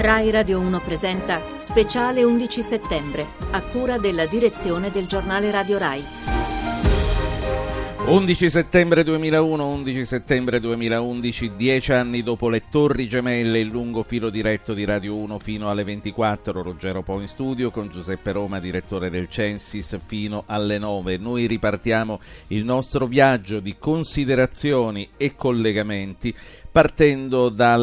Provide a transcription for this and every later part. Rai Radio 1 presenta Speciale 11 settembre, a cura della direzione del giornale Radio Rai. 11 settembre 2001, 11 settembre 2011, 10 anni dopo le Torri Gemelle, il lungo filo diretto di Radio 1 fino alle 24, Ruggero Po in studio con Giuseppe Roma, direttore del Censis, fino alle 9. Noi ripartiamo il nostro viaggio di considerazioni e collegamenti partendo dal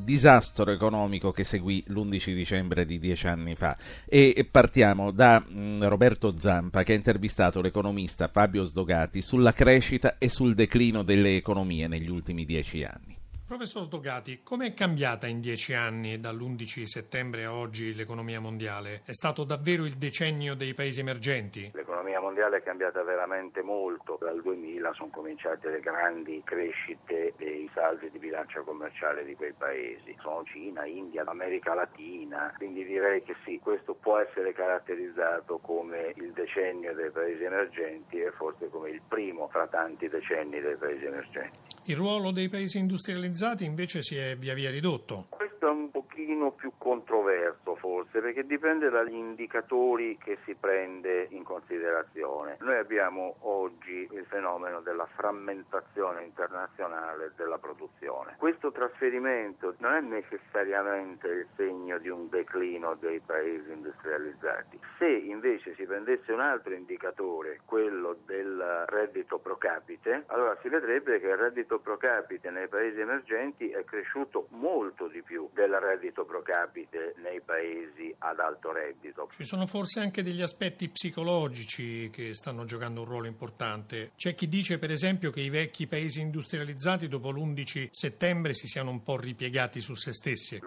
disastro economico che seguì l'11 dicembre di 10 anni fa, e partiamo da Roberto Zampa, che ha intervistato l'economista Fabio Sdogati sulla crescita e sul declino delle economie negli ultimi 10 anni. Professor Sdogati, com'è cambiata in 10 anni dall'11 settembre a oggi l'economia mondiale? È stato davvero il decennio dei paesi emergenti? L'economia mondiale è cambiata veramente molto. Dal 2000 sono cominciate le grandi crescite dei saldi di bilancia commerciale di quei paesi. Sono Cina, India, America Latina. Quindi direi che sì, questo può essere caratterizzato come il decennio dei paesi emergenti e forse come il primo fra tanti decenni dei paesi emergenti. Il ruolo dei paesi industrializzati invece si è via via ridotto. Questo è un pochino più controverso forse, perché dipende dagli indicatori che si prende in considerazione. Noi abbiamo oggi il fenomeno della frammentazione internazionale della produzione. Questo trasferimento non è necessariamente il segno di un declino dei paesi industrializzati. Se invece si prendesse un altro indicatore, quello del reddito pro capite, allora si vedrebbe che il reddito pro capite nei paesi emergenti è cresciuto molto di più del reddito pro capite nei paesi ad alto reddito. Ci sono forse anche degli aspetti psicologici che stanno giocando un ruolo importante. C'è chi dice per esempio che i vecchi paesi industrializzati dopo l'11 settembre si siano un po' ripiegati su se stessi.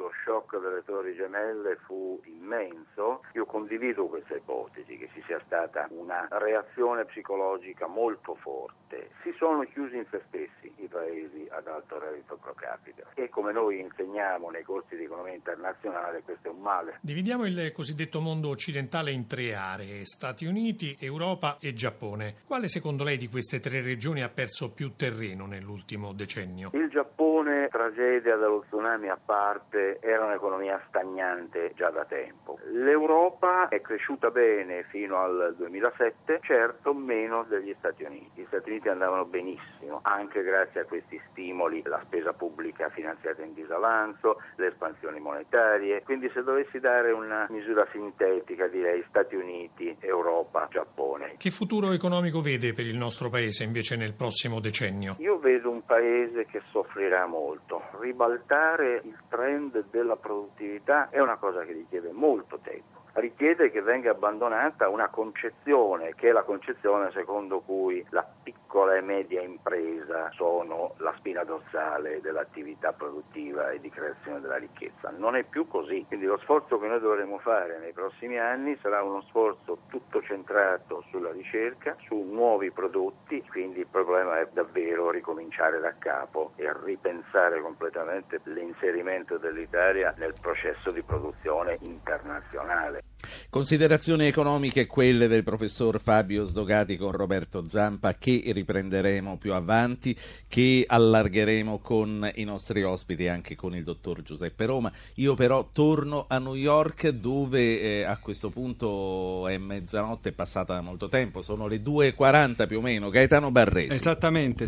Delle Torri Gemelle fu immenso. Io condivido questa ipotesi che ci sia stata una reazione psicologica molto forte. Si sono chiusi in se stessi i paesi ad alto reddito pro capite e, come noi insegniamo nei corsi di economia internazionale, questo è un male. Dividiamo il cosiddetto mondo occidentale in 3 aree: Stati Uniti, Europa e Giappone. Quale secondo lei di queste 3 regioni ha perso più terreno nell'ultimo decennio? Il Giappone, tragedia dello tsunami a parte, era un'economia stagnante già da tempo. L'Europa è cresciuta bene fino al 2007, certo meno degli Stati Uniti. Gli Stati Uniti andavano benissimo, anche grazie a questi stimoli, la spesa pubblica finanziata in disavanzo, le espansioni monetarie. Quindi se dovessi dare una misura sintetica direi Stati Uniti, Europa, Giappone. Che futuro economico vede per il nostro paese invece nel prossimo decennio? Io vedo un paese che soffrirà molto. Ribaltare il trend della produttività è una cosa che richiede molto tempo. Richiede che venga abbandonata una concezione, che è la concezione secondo cui la piccola e media impresa sono la spina dorsale dell'attività produttiva e di creazione della ricchezza. Non è più così. Quindi lo sforzo che noi dovremo fare nei prossimi anni sarà uno sforzo tutto centrato sulla ricerca, su nuovi prodotti. Quindi il problema è davvero ricominciare da capo e ripensare completamente l'inserimento dell'Italia nel processo di produzione internazionale. Considerazioni economiche quelle del professor Fabio Sdogati con Roberto Zampa, che riprenderemo più avanti, che allargheremo con i nostri ospiti, anche con il dottor Giuseppe Roma. Io però torno a New York, dove a questo punto è mezzanotte, è passata da molto tempo, sono le 2:40 più o meno. Gaetano Barresi. Esattamente,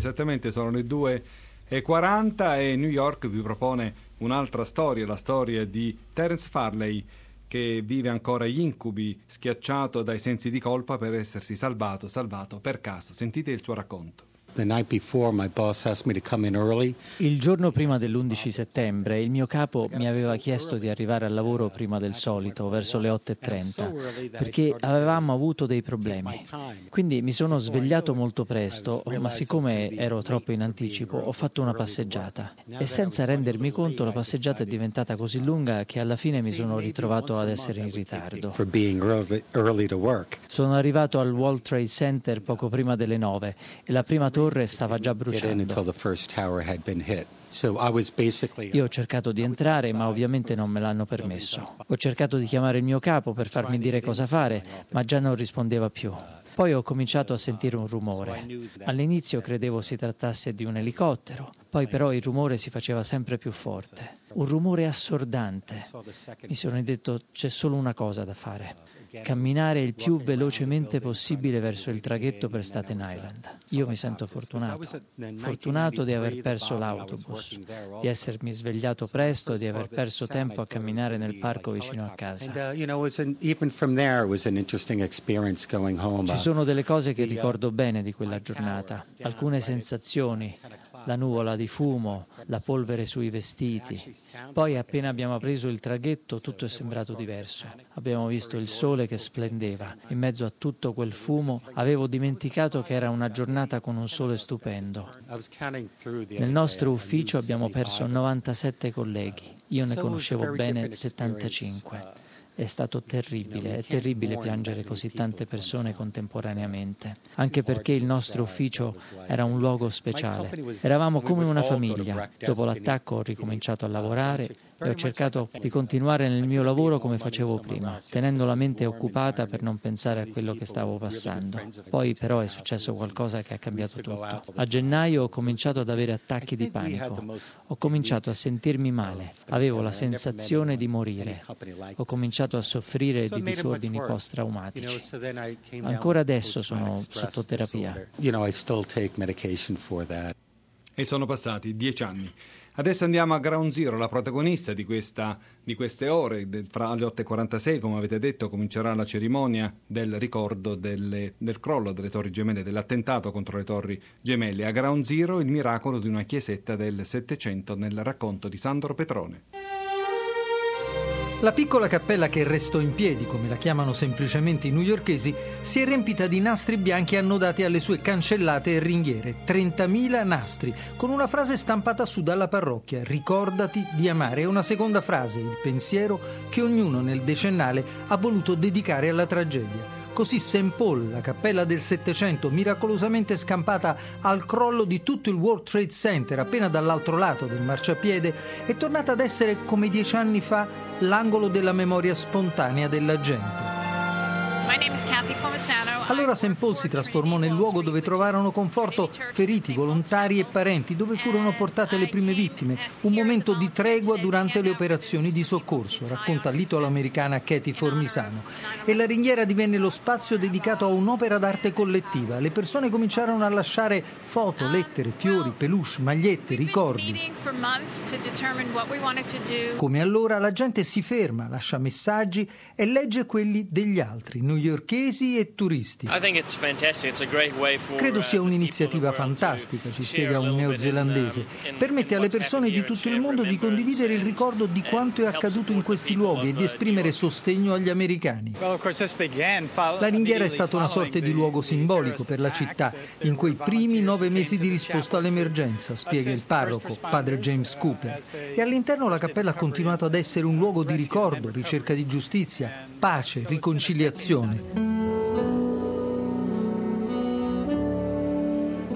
sono le 2:40 e New York vi propone un'altra storia, la storia di Terence Farley, che vive ancora gli incubi, schiacciato dai sensi di colpa per essersi salvato per caso. Sentite il suo racconto. The night before, my boss asked me to come in early. Il giorno prima dell'11 settembre il mio capo mi aveva chiesto di arrivare al lavoro prima del solito, verso le 8:30, perché avevamo avuto dei problemi. Quindi mi sono svegliato molto presto, ma siccome ero troppo in anticipo ho fatto una passeggiata e, senza rendermi conto, la passeggiata è diventata così lunga che alla fine mi sono ritrovato ad essere in ritardo. Sono arrivato al World Trade Center poco prima delle 9 e la prima torre stava già bruciando. Io ho cercato di entrare, ma ovviamente non me l'hanno permesso. Ho cercato di chiamare il mio capo per farmi dire cosa fare, ma già non rispondeva più. Poi ho cominciato a sentire un rumore. All'inizio credevo si trattasse di un elicottero. Poi però il rumore si faceva sempre più forte, un rumore assordante. Mi sono detto, c'è solo una cosa da fare, camminare il più velocemente possibile verso il traghetto per Staten Island. Io mi sento fortunato di aver perso l'autobus, di essermi svegliato presto, di aver perso tempo a camminare nel parco vicino a casa. Ci sono delle cose che ricordo bene di quella giornata, alcune sensazioni, la nuvola di fumo, la polvere sui vestiti. Poi appena abbiamo preso il traghetto tutto è sembrato diverso. Abbiamo visto il sole che splendeva. In mezzo a tutto quel fumo avevo dimenticato che era una giornata con un sole stupendo. Nel nostro ufficio abbiamo perso 97 colleghi. Io ne conoscevo bene 75. È stato terribile, è terribile piangere così tante persone contemporaneamente, anche perché il nostro ufficio era un luogo speciale. Eravamo come una famiglia. Dopo l'attacco ho ricominciato a lavorare e ho cercato di continuare nel mio lavoro come facevo prima, tenendo la mente occupata per non pensare a quello che stavo passando. Poi però è successo qualcosa che ha cambiato tutto. A gennaio ho cominciato ad avere attacchi di panico. Ho cominciato a sentirmi male. Avevo la sensazione di morire. Ho cominciato a soffrire di disordini post-traumatici. Ancora adesso sono sotto terapia. E sono passati 10 anni. Adesso andiamo a Ground Zero, la protagonista di queste ore. Fra le 8.46, come avete detto, comincerà la cerimonia del ricordo del crollo delle torri gemelle, dell'attentato contro le torri gemelle. A Ground Zero, il miracolo di una chiesetta del Settecento, nel racconto di Sandro Petrone. La piccola cappella che restò in piedi, come la chiamano semplicemente i newyorkesi, si è riempita di nastri bianchi annodati alle sue cancellate e ringhiere. 30.000 nastri, con una frase stampata su dalla parrocchia, ricordati di amare, e una seconda frase, il pensiero che ognuno nel decennale ha voluto dedicare alla tragedia. Così St. Paul, la cappella del Settecento, miracolosamente scampata al crollo di tutto il World Trade Center, appena dall'altro lato del marciapiede, è tornata ad essere, come 10 anni fa, l'angolo della memoria spontanea della gente. My name is Katie Formisano. Allora St. Paul si trasformò nel luogo dove trovarono conforto feriti, volontari e parenti, dove furono portate le prime vittime, un momento di tregua durante le operazioni di soccorso, racconta l'italo-americana Katie Formisano. E la ringhiera divenne lo spazio dedicato a un'opera d'arte collettiva. Le persone cominciarono a lasciare foto, lettere, fiori, peluche, magliette, ricordi. Come allora la gente si ferma, lascia messaggi e legge quelli degli altri, newyorkesi e turisti. Credo sia un'iniziativa fantastica, ci spiega un neozelandese. Permette alle persone di tutto il mondo di condividere il ricordo di quanto è accaduto in questi luoghi e di esprimere sostegno agli americani. La ringhiera è stata una sorta di luogo simbolico per la città in quei primi 9 mesi di risposta all'emergenza, spiega il parroco, padre James Cooper. E all'interno la cappella ha continuato ad essere un luogo di ricordo, ricerca di giustizia, pace, riconciliazione.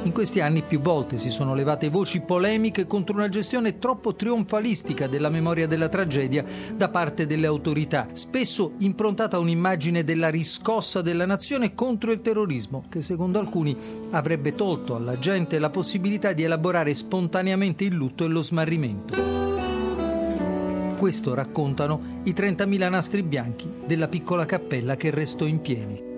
In questi anni più volte si sono levate voci polemiche contro una gestione troppo trionfalistica della memoria della tragedia da parte delle autorità, spesso improntata a un'immagine della riscossa della nazione contro il terrorismo, che secondo alcuni avrebbe tolto alla gente la possibilità di elaborare spontaneamente il lutto e lo smarrimento. Questo raccontano i 30.000 nastri bianchi della piccola cappella che restò in piedi.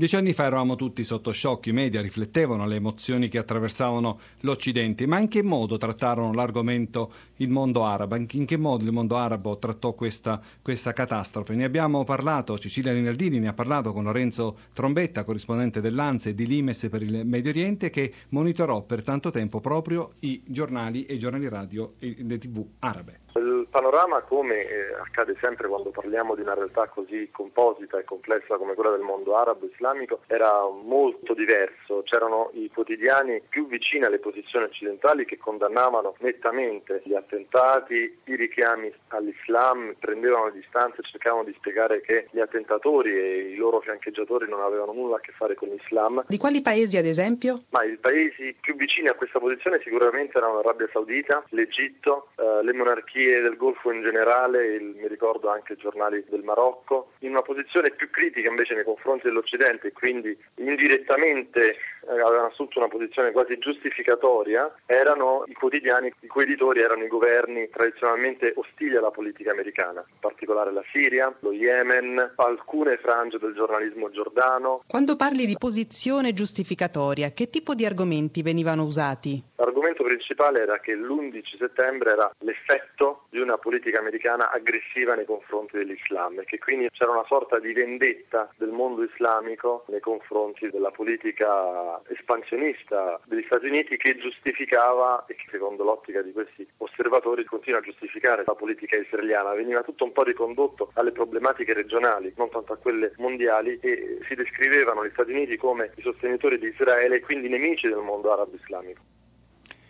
10 anni fa eravamo tutti sotto shock, i media riflettevano le emozioni che attraversavano l'Occidente, ma in che modo trattarono l'argomento il mondo arabo? In che modo il mondo arabo trattò questa catastrofe? Ne abbiamo parlato, Cecilia Rinaldini ne ha parlato con Lorenzo Trombetta, corrispondente dell'ANSA e di Limes per il Medio Oriente, che monitorò per tanto tempo proprio i giornali e i giornali radio e le tv arabe. Il panorama, come accade sempre quando parliamo di una realtà così composita e complessa come quella del mondo arabo islamico, era molto diverso. C'erano i quotidiani più vicini alle posizioni occidentali che condannavano nettamente gli attentati, i richiami all'Islam, prendevano le distanze e cercavano di spiegare che gli attentatori e i loro fiancheggiatori non avevano nulla a che fare con l'Islam. Di quali paesi, ad esempio? Ma i paesi più vicini a questa posizione sicuramente erano l'Arabia Saudita, l'Egitto, le monarchie del Golfo in generale, mi ricordo anche i giornali del Marocco. In una posizione più critica invece nei confronti dell'Occidente, quindi indirettamente avevano assunto una posizione quasi giustificatoria erano i quotidiani i cui editori erano i governi tradizionalmente ostili alla politica americana, in particolare la Siria, lo Yemen, alcune frange del giornalismo giordano. Quando parli di posizione giustificatoria, che tipo di argomenti venivano usati? L'argomento principale era che l'11 settembre era l'effetto di una politica americana aggressiva nei confronti dell'Islam e che quindi c'era una sorta di vendetta del mondo islamico nei confronti della politica espansionista degli Stati Uniti, che giustificava e che secondo l'ottica di questi osservatori continua a giustificare la politica israeliana. Veniva tutto un po' ricondotto alle problematiche regionali, non tanto a quelle mondiali, e si descrivevano gli Stati Uniti come i sostenitori di Israele e quindi nemici del mondo arabo islamico.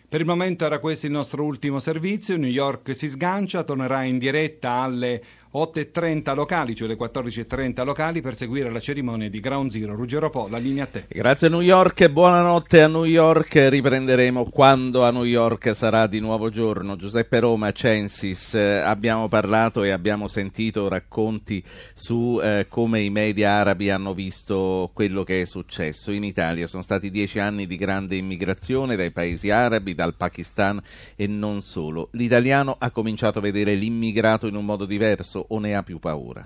Per il momento era questo il nostro ultimo servizio. New York si sgancia, tornerà in diretta alle 8.30 locali, cioè le 14.30 locali, per seguire la cerimonia di Ground Zero. Ruggero Po, la linea a te. Grazie a New York, buonanotte a New York. Riprenderemo quando a New York sarà di nuovo giorno. Giuseppe Roma, Censis, abbiamo parlato e abbiamo sentito racconti su come i media arabi hanno visto quello che è successo in Italia. Sono stati 10 anni di grande immigrazione dai paesi arabi, dal Pakistan e non solo. L'italiano ha cominciato a vedere l'immigrato in un modo diverso o ne ha più paura?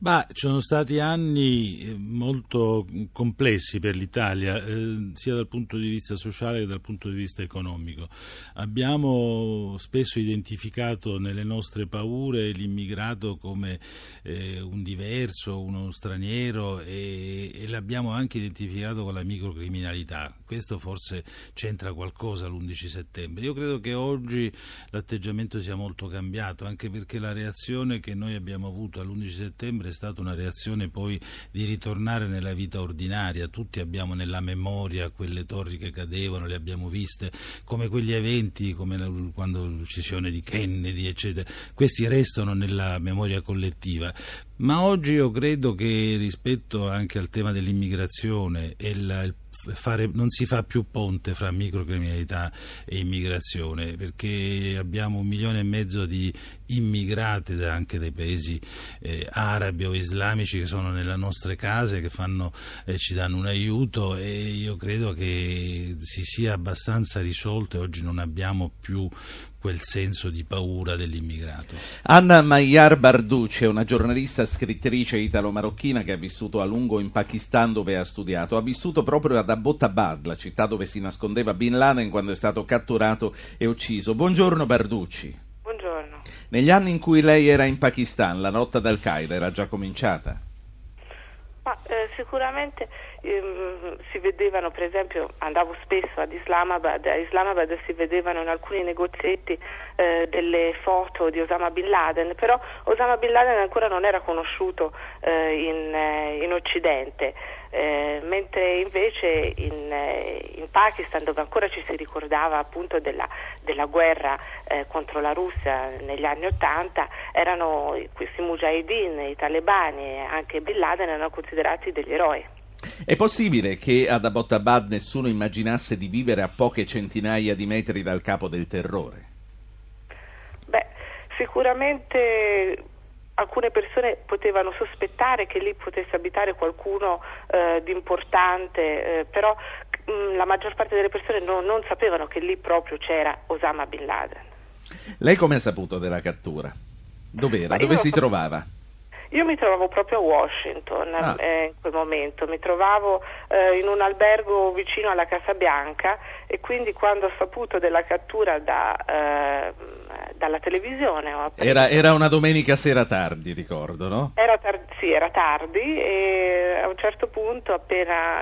Ma ci sono stati anni molto complessi per l'Italia, sia dal punto di vista sociale che dal punto di vista economico. Abbiamo spesso identificato nelle nostre paure l'immigrato come un diverso, uno straniero, e l'abbiamo anche identificato con la microcriminalità. Questo forse c'entra qualcosa l'11 settembre. Io credo che oggi l'atteggiamento sia molto cambiato, anche perché la reazione che noi abbiamo avuto all'11 settembre è stata una reazione poi di ritornare nella vita ordinaria. Tutti abbiamo nella memoria quelle torri che cadevano, le abbiamo viste, come quegli eventi, come quando l'uccisione di Kennedy, eccetera. Questi restano nella memoria collettiva. Ma oggi io credo che rispetto anche al tema dell'immigrazione e non si fa più ponte fra microcriminalità e immigrazione, perché abbiamo 1,5 milioni di immigrati anche dai paesi arabi o islamici che sono nelle nostre case, che ci danno un aiuto, e io credo che si sia abbastanza risolto e oggi non abbiamo più quel senso di paura dell'immigrato. Anna Maiar Barducci è una giornalista scrittrice italo-marocchina che ha vissuto a lungo in Pakistan, dove ha studiato. Ha vissuto proprio ad Abbottabad, la città dove si nascondeva Bin Laden quando è stato catturato e ucciso. Buongiorno Barducci. Buongiorno. Negli anni in cui lei era in Pakistan, la lotta del Qaida era già cominciata? Sicuramente si vedevano, per esempio, andavo spesso ad Islamabad, a Islamabad si vedevano in alcuni negozietti delle foto di Osama Bin Laden, però Osama Bin Laden ancora non era conosciuto in Occidente, mentre invece in Pakistan, dove ancora ci si ricordava appunto della guerra contro la Russia negli anni '80, erano questi mujahideen, i talebani e anche Bin Laden erano considerati degli eroi. È possibile che ad Abbottabad nessuno immaginasse di vivere a poche centinaia di metri dal capo del terrore? Beh, sicuramente alcune persone potevano sospettare che lì potesse abitare qualcuno di importante, però la maggior parte delle persone non sapevano che lì proprio c'era Osama Bin Laden. Lei come ha saputo della cattura? Dov'era? Dove si trovava? Io mi trovavo proprio a Washington in quel momento, mi trovavo in un albergo vicino alla Casa Bianca, e quindi quando ho saputo della cattura dalla televisione era una domenica sera tardi, ricordo, no? Era tardi, e a un certo punto appena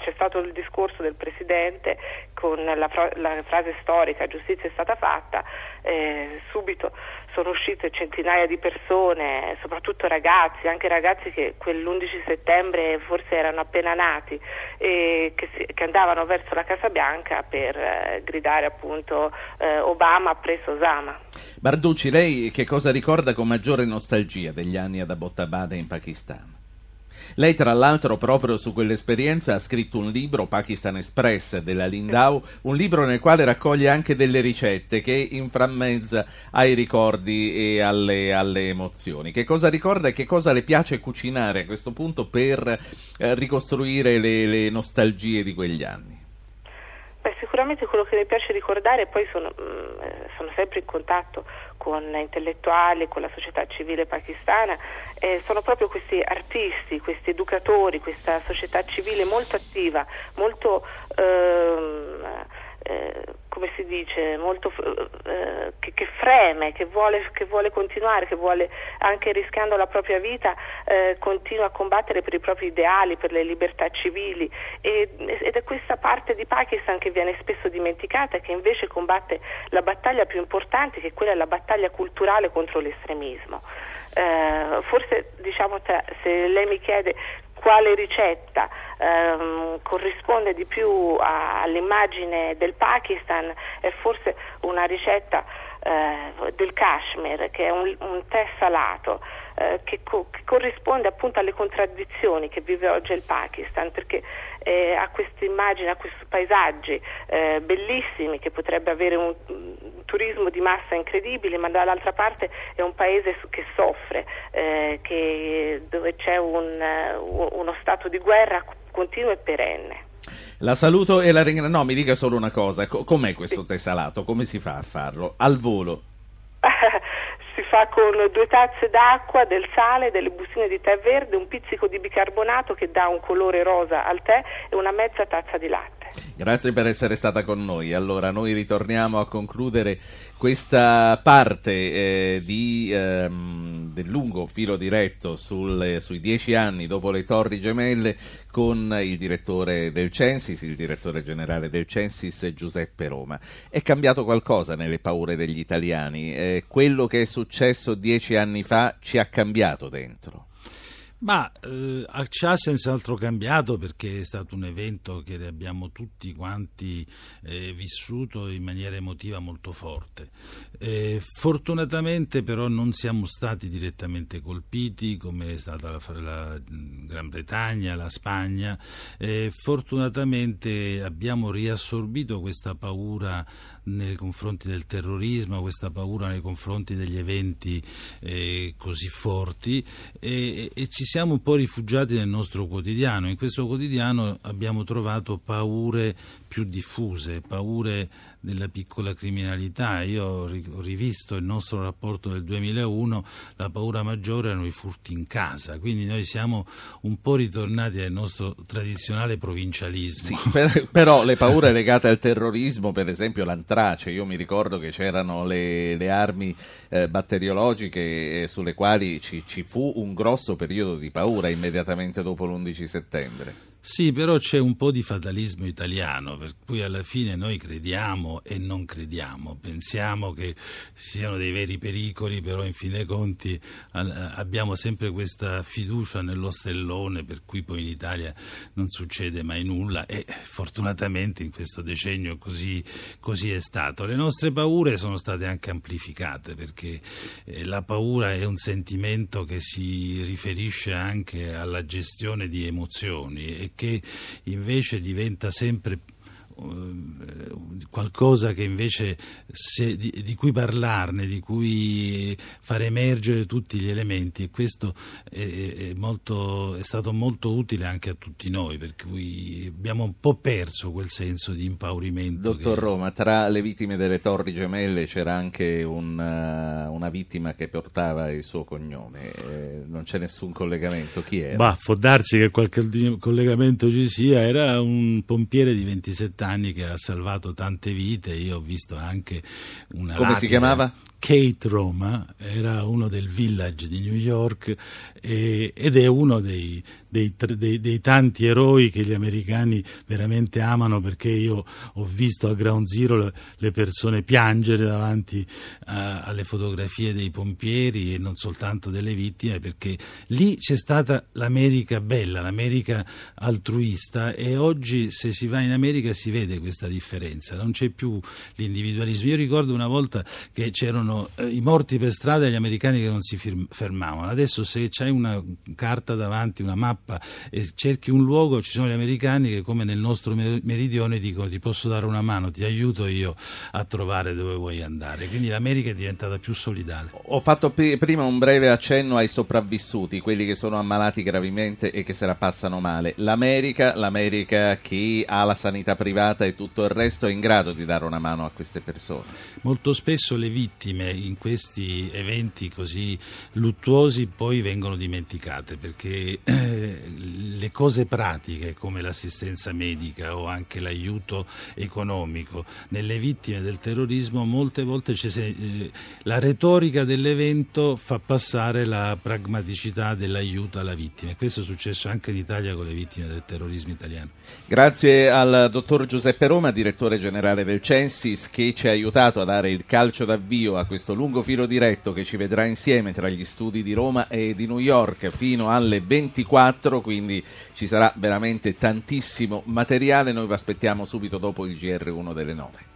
c'è stato il discorso del Presidente con la frase storica "giustizia è stata fatta", subito sono uscite centinaia di persone, soprattutto ragazzi, anche ragazzi che quell'11 settembre forse erano appena nati, e che andavano verso la Casa Bianca per gridare appunto "Obama ha preso Osama". Barducci, lei che cosa ricorda con maggiore nostalgia degli anni ad Abbottabad in Pakistan? Lei tra l'altro proprio su quell'esperienza ha scritto un libro, Pakistan Express, della Lindau, un libro nel quale raccoglie anche delle ricette che inframmezza ai ricordi e alle emozioni. Che cosa ricorda e che cosa le piace cucinare a questo punto per ricostruire le nostalgie di quegli anni? Beh, sicuramente quello che mi piace ricordare, poi sono sempre in contatto con intellettuali, con la società civile pakistana, sono proprio questi artisti, questi educatori, questa società civile molto attiva, molto, come si dice, molto che freme, che vuole continuare, che vuole anche rischiando la propria vita continua a combattere per i propri ideali, per le libertà civili, ed è questa parte di Pakistan che viene spesso dimenticata e che invece combatte la battaglia più importante, che è quella della battaglia culturale contro l'estremismo. Forse, diciamo, se lei mi chiede quale ricetta corrisponde di più all'immagine del Pakistan, è forse una ricetta del Kashmir, che è un tè salato che corrisponde appunto alle contraddizioni che vive oggi il Pakistan, perché ha questa immagine, ha questi paesaggi bellissimi che potrebbe avere un turismo di massa incredibile, ma dall'altra parte è un paese che soffre, dove c'è uno stato di guerra continuo e perenne. La saluto e la ringrazio. No, mi dica solo una cosa, com'è questo tè salato? Come si fa a farlo? Al volo? Si fa con 2 tazze d'acqua, del sale, delle bustine di tè verde, un pizzico di bicarbonato che dà un colore rosa al tè e una mezza tazza di latte. Grazie per essere stata con noi. Allora, noi ritorniamo a concludere questa parte del lungo filo diretto sui 10 anni dopo le Torri Gemelle con il direttore del Censis, il direttore generale del Censis Giuseppe Roma. È cambiato qualcosa nelle paure degli italiani? Quello che è successo 10 anni fa ci ha cambiato dentro? Ma ci ha senz'altro cambiato, perché è stato un evento che abbiamo tutti quanti vissuto in maniera emotiva molto forte. Fortunatamente però non siamo stati direttamente colpiti come è stata la Gran Bretagna, la Spagna. Fortunatamente abbiamo riassorbito questa paura nei confronti del terrorismo, questa paura nei confronti degli eventi così forti, e ci siamo un po' rifugiati nel nostro quotidiano. In questo quotidiano abbiamo trovato paure più diffuse, paure della piccola criminalità. Io ho rivisto il nostro rapporto del 2001, la paura maggiore erano i furti in casa, quindi noi siamo un po' ritornati al nostro tradizionale provincialismo. Sì, però le paure legate al terrorismo, per esempio l'antrace, io mi ricordo che c'erano le armi batteriologiche sulle quali ci fu un grosso periodo di paura immediatamente dopo l'11 settembre. Sì, però c'è un po' di fatalismo italiano, per cui alla fine noi crediamo e non crediamo, pensiamo che ci siano dei veri pericoli, però in fin dei conti abbiamo sempre questa fiducia nello stellone, per cui poi in Italia non succede mai nulla, e fortunatamente in questo decennio così è stato. Le nostre paure sono state anche amplificate, perché la paura è un sentimento che si riferisce anche alla gestione di emozioni e che invece diventa sempre qualcosa che invece di cui parlarne, di cui far emergere tutti gli elementi, e questo è stato molto utile anche a tutti noi, per cui abbiamo un po' perso quel senso di impaurimento. Dottor Roma, tra le vittime delle Torri Gemelle c'era anche una vittima che portava il suo cognome, non c'è nessun collegamento, chi era? Ma può darsi che qualche collegamento ci sia, era un pompiere di 27 anni che ha salvato tante vite. Io ho visto anche una lapide. Come si chiamava? Kate Roma, era uno del Village di New York, ed è uno dei tanti eroi che gli americani veramente amano, perché io ho visto a Ground Zero le persone piangere davanti alle fotografie dei pompieri, e non soltanto delle vittime, perché lì c'è stata l'America bella, l'America altruista, e oggi se si va in America si vede questa differenza, non c'è più l'individualismo. Io ricordo una volta che c'erano erano i morti per strada e gli americani che non si fermavano. Adesso, se c'hai una carta davanti, una mappa, e cerchi un luogo, ci sono gli americani che, come nel nostro meridione, dicono: ti posso dare una mano, ti aiuto io a trovare dove vuoi andare. Quindi l'America è diventata più solidale. Ho fatto prima un breve accenno ai sopravvissuti, quelli che sono ammalati gravemente e che se la passano male. L'America, chi ha la sanità privata e tutto il resto, è in grado di dare una mano a queste persone. Molto spesso le vittime in questi eventi così luttuosi poi vengono dimenticate, perché le cose pratiche come l'assistenza medica o anche l'aiuto economico nelle vittime del terrorismo, molte volte la retorica dell'evento fa passare la pragmaticità dell'aiuto alla vittima. Questo è successo anche in Italia con le vittime del terrorismo italiano. Grazie al dottor Giuseppe Roma, direttore generale del Censis, che ci ha aiutato a dare il calcio d'avvio a questo lungo filo diretto che ci vedrà insieme tra gli studi di Roma e di New York fino alle 24, quindi ci sarà veramente tantissimo materiale. Noi vi aspettiamo subito dopo il GR1 delle 9.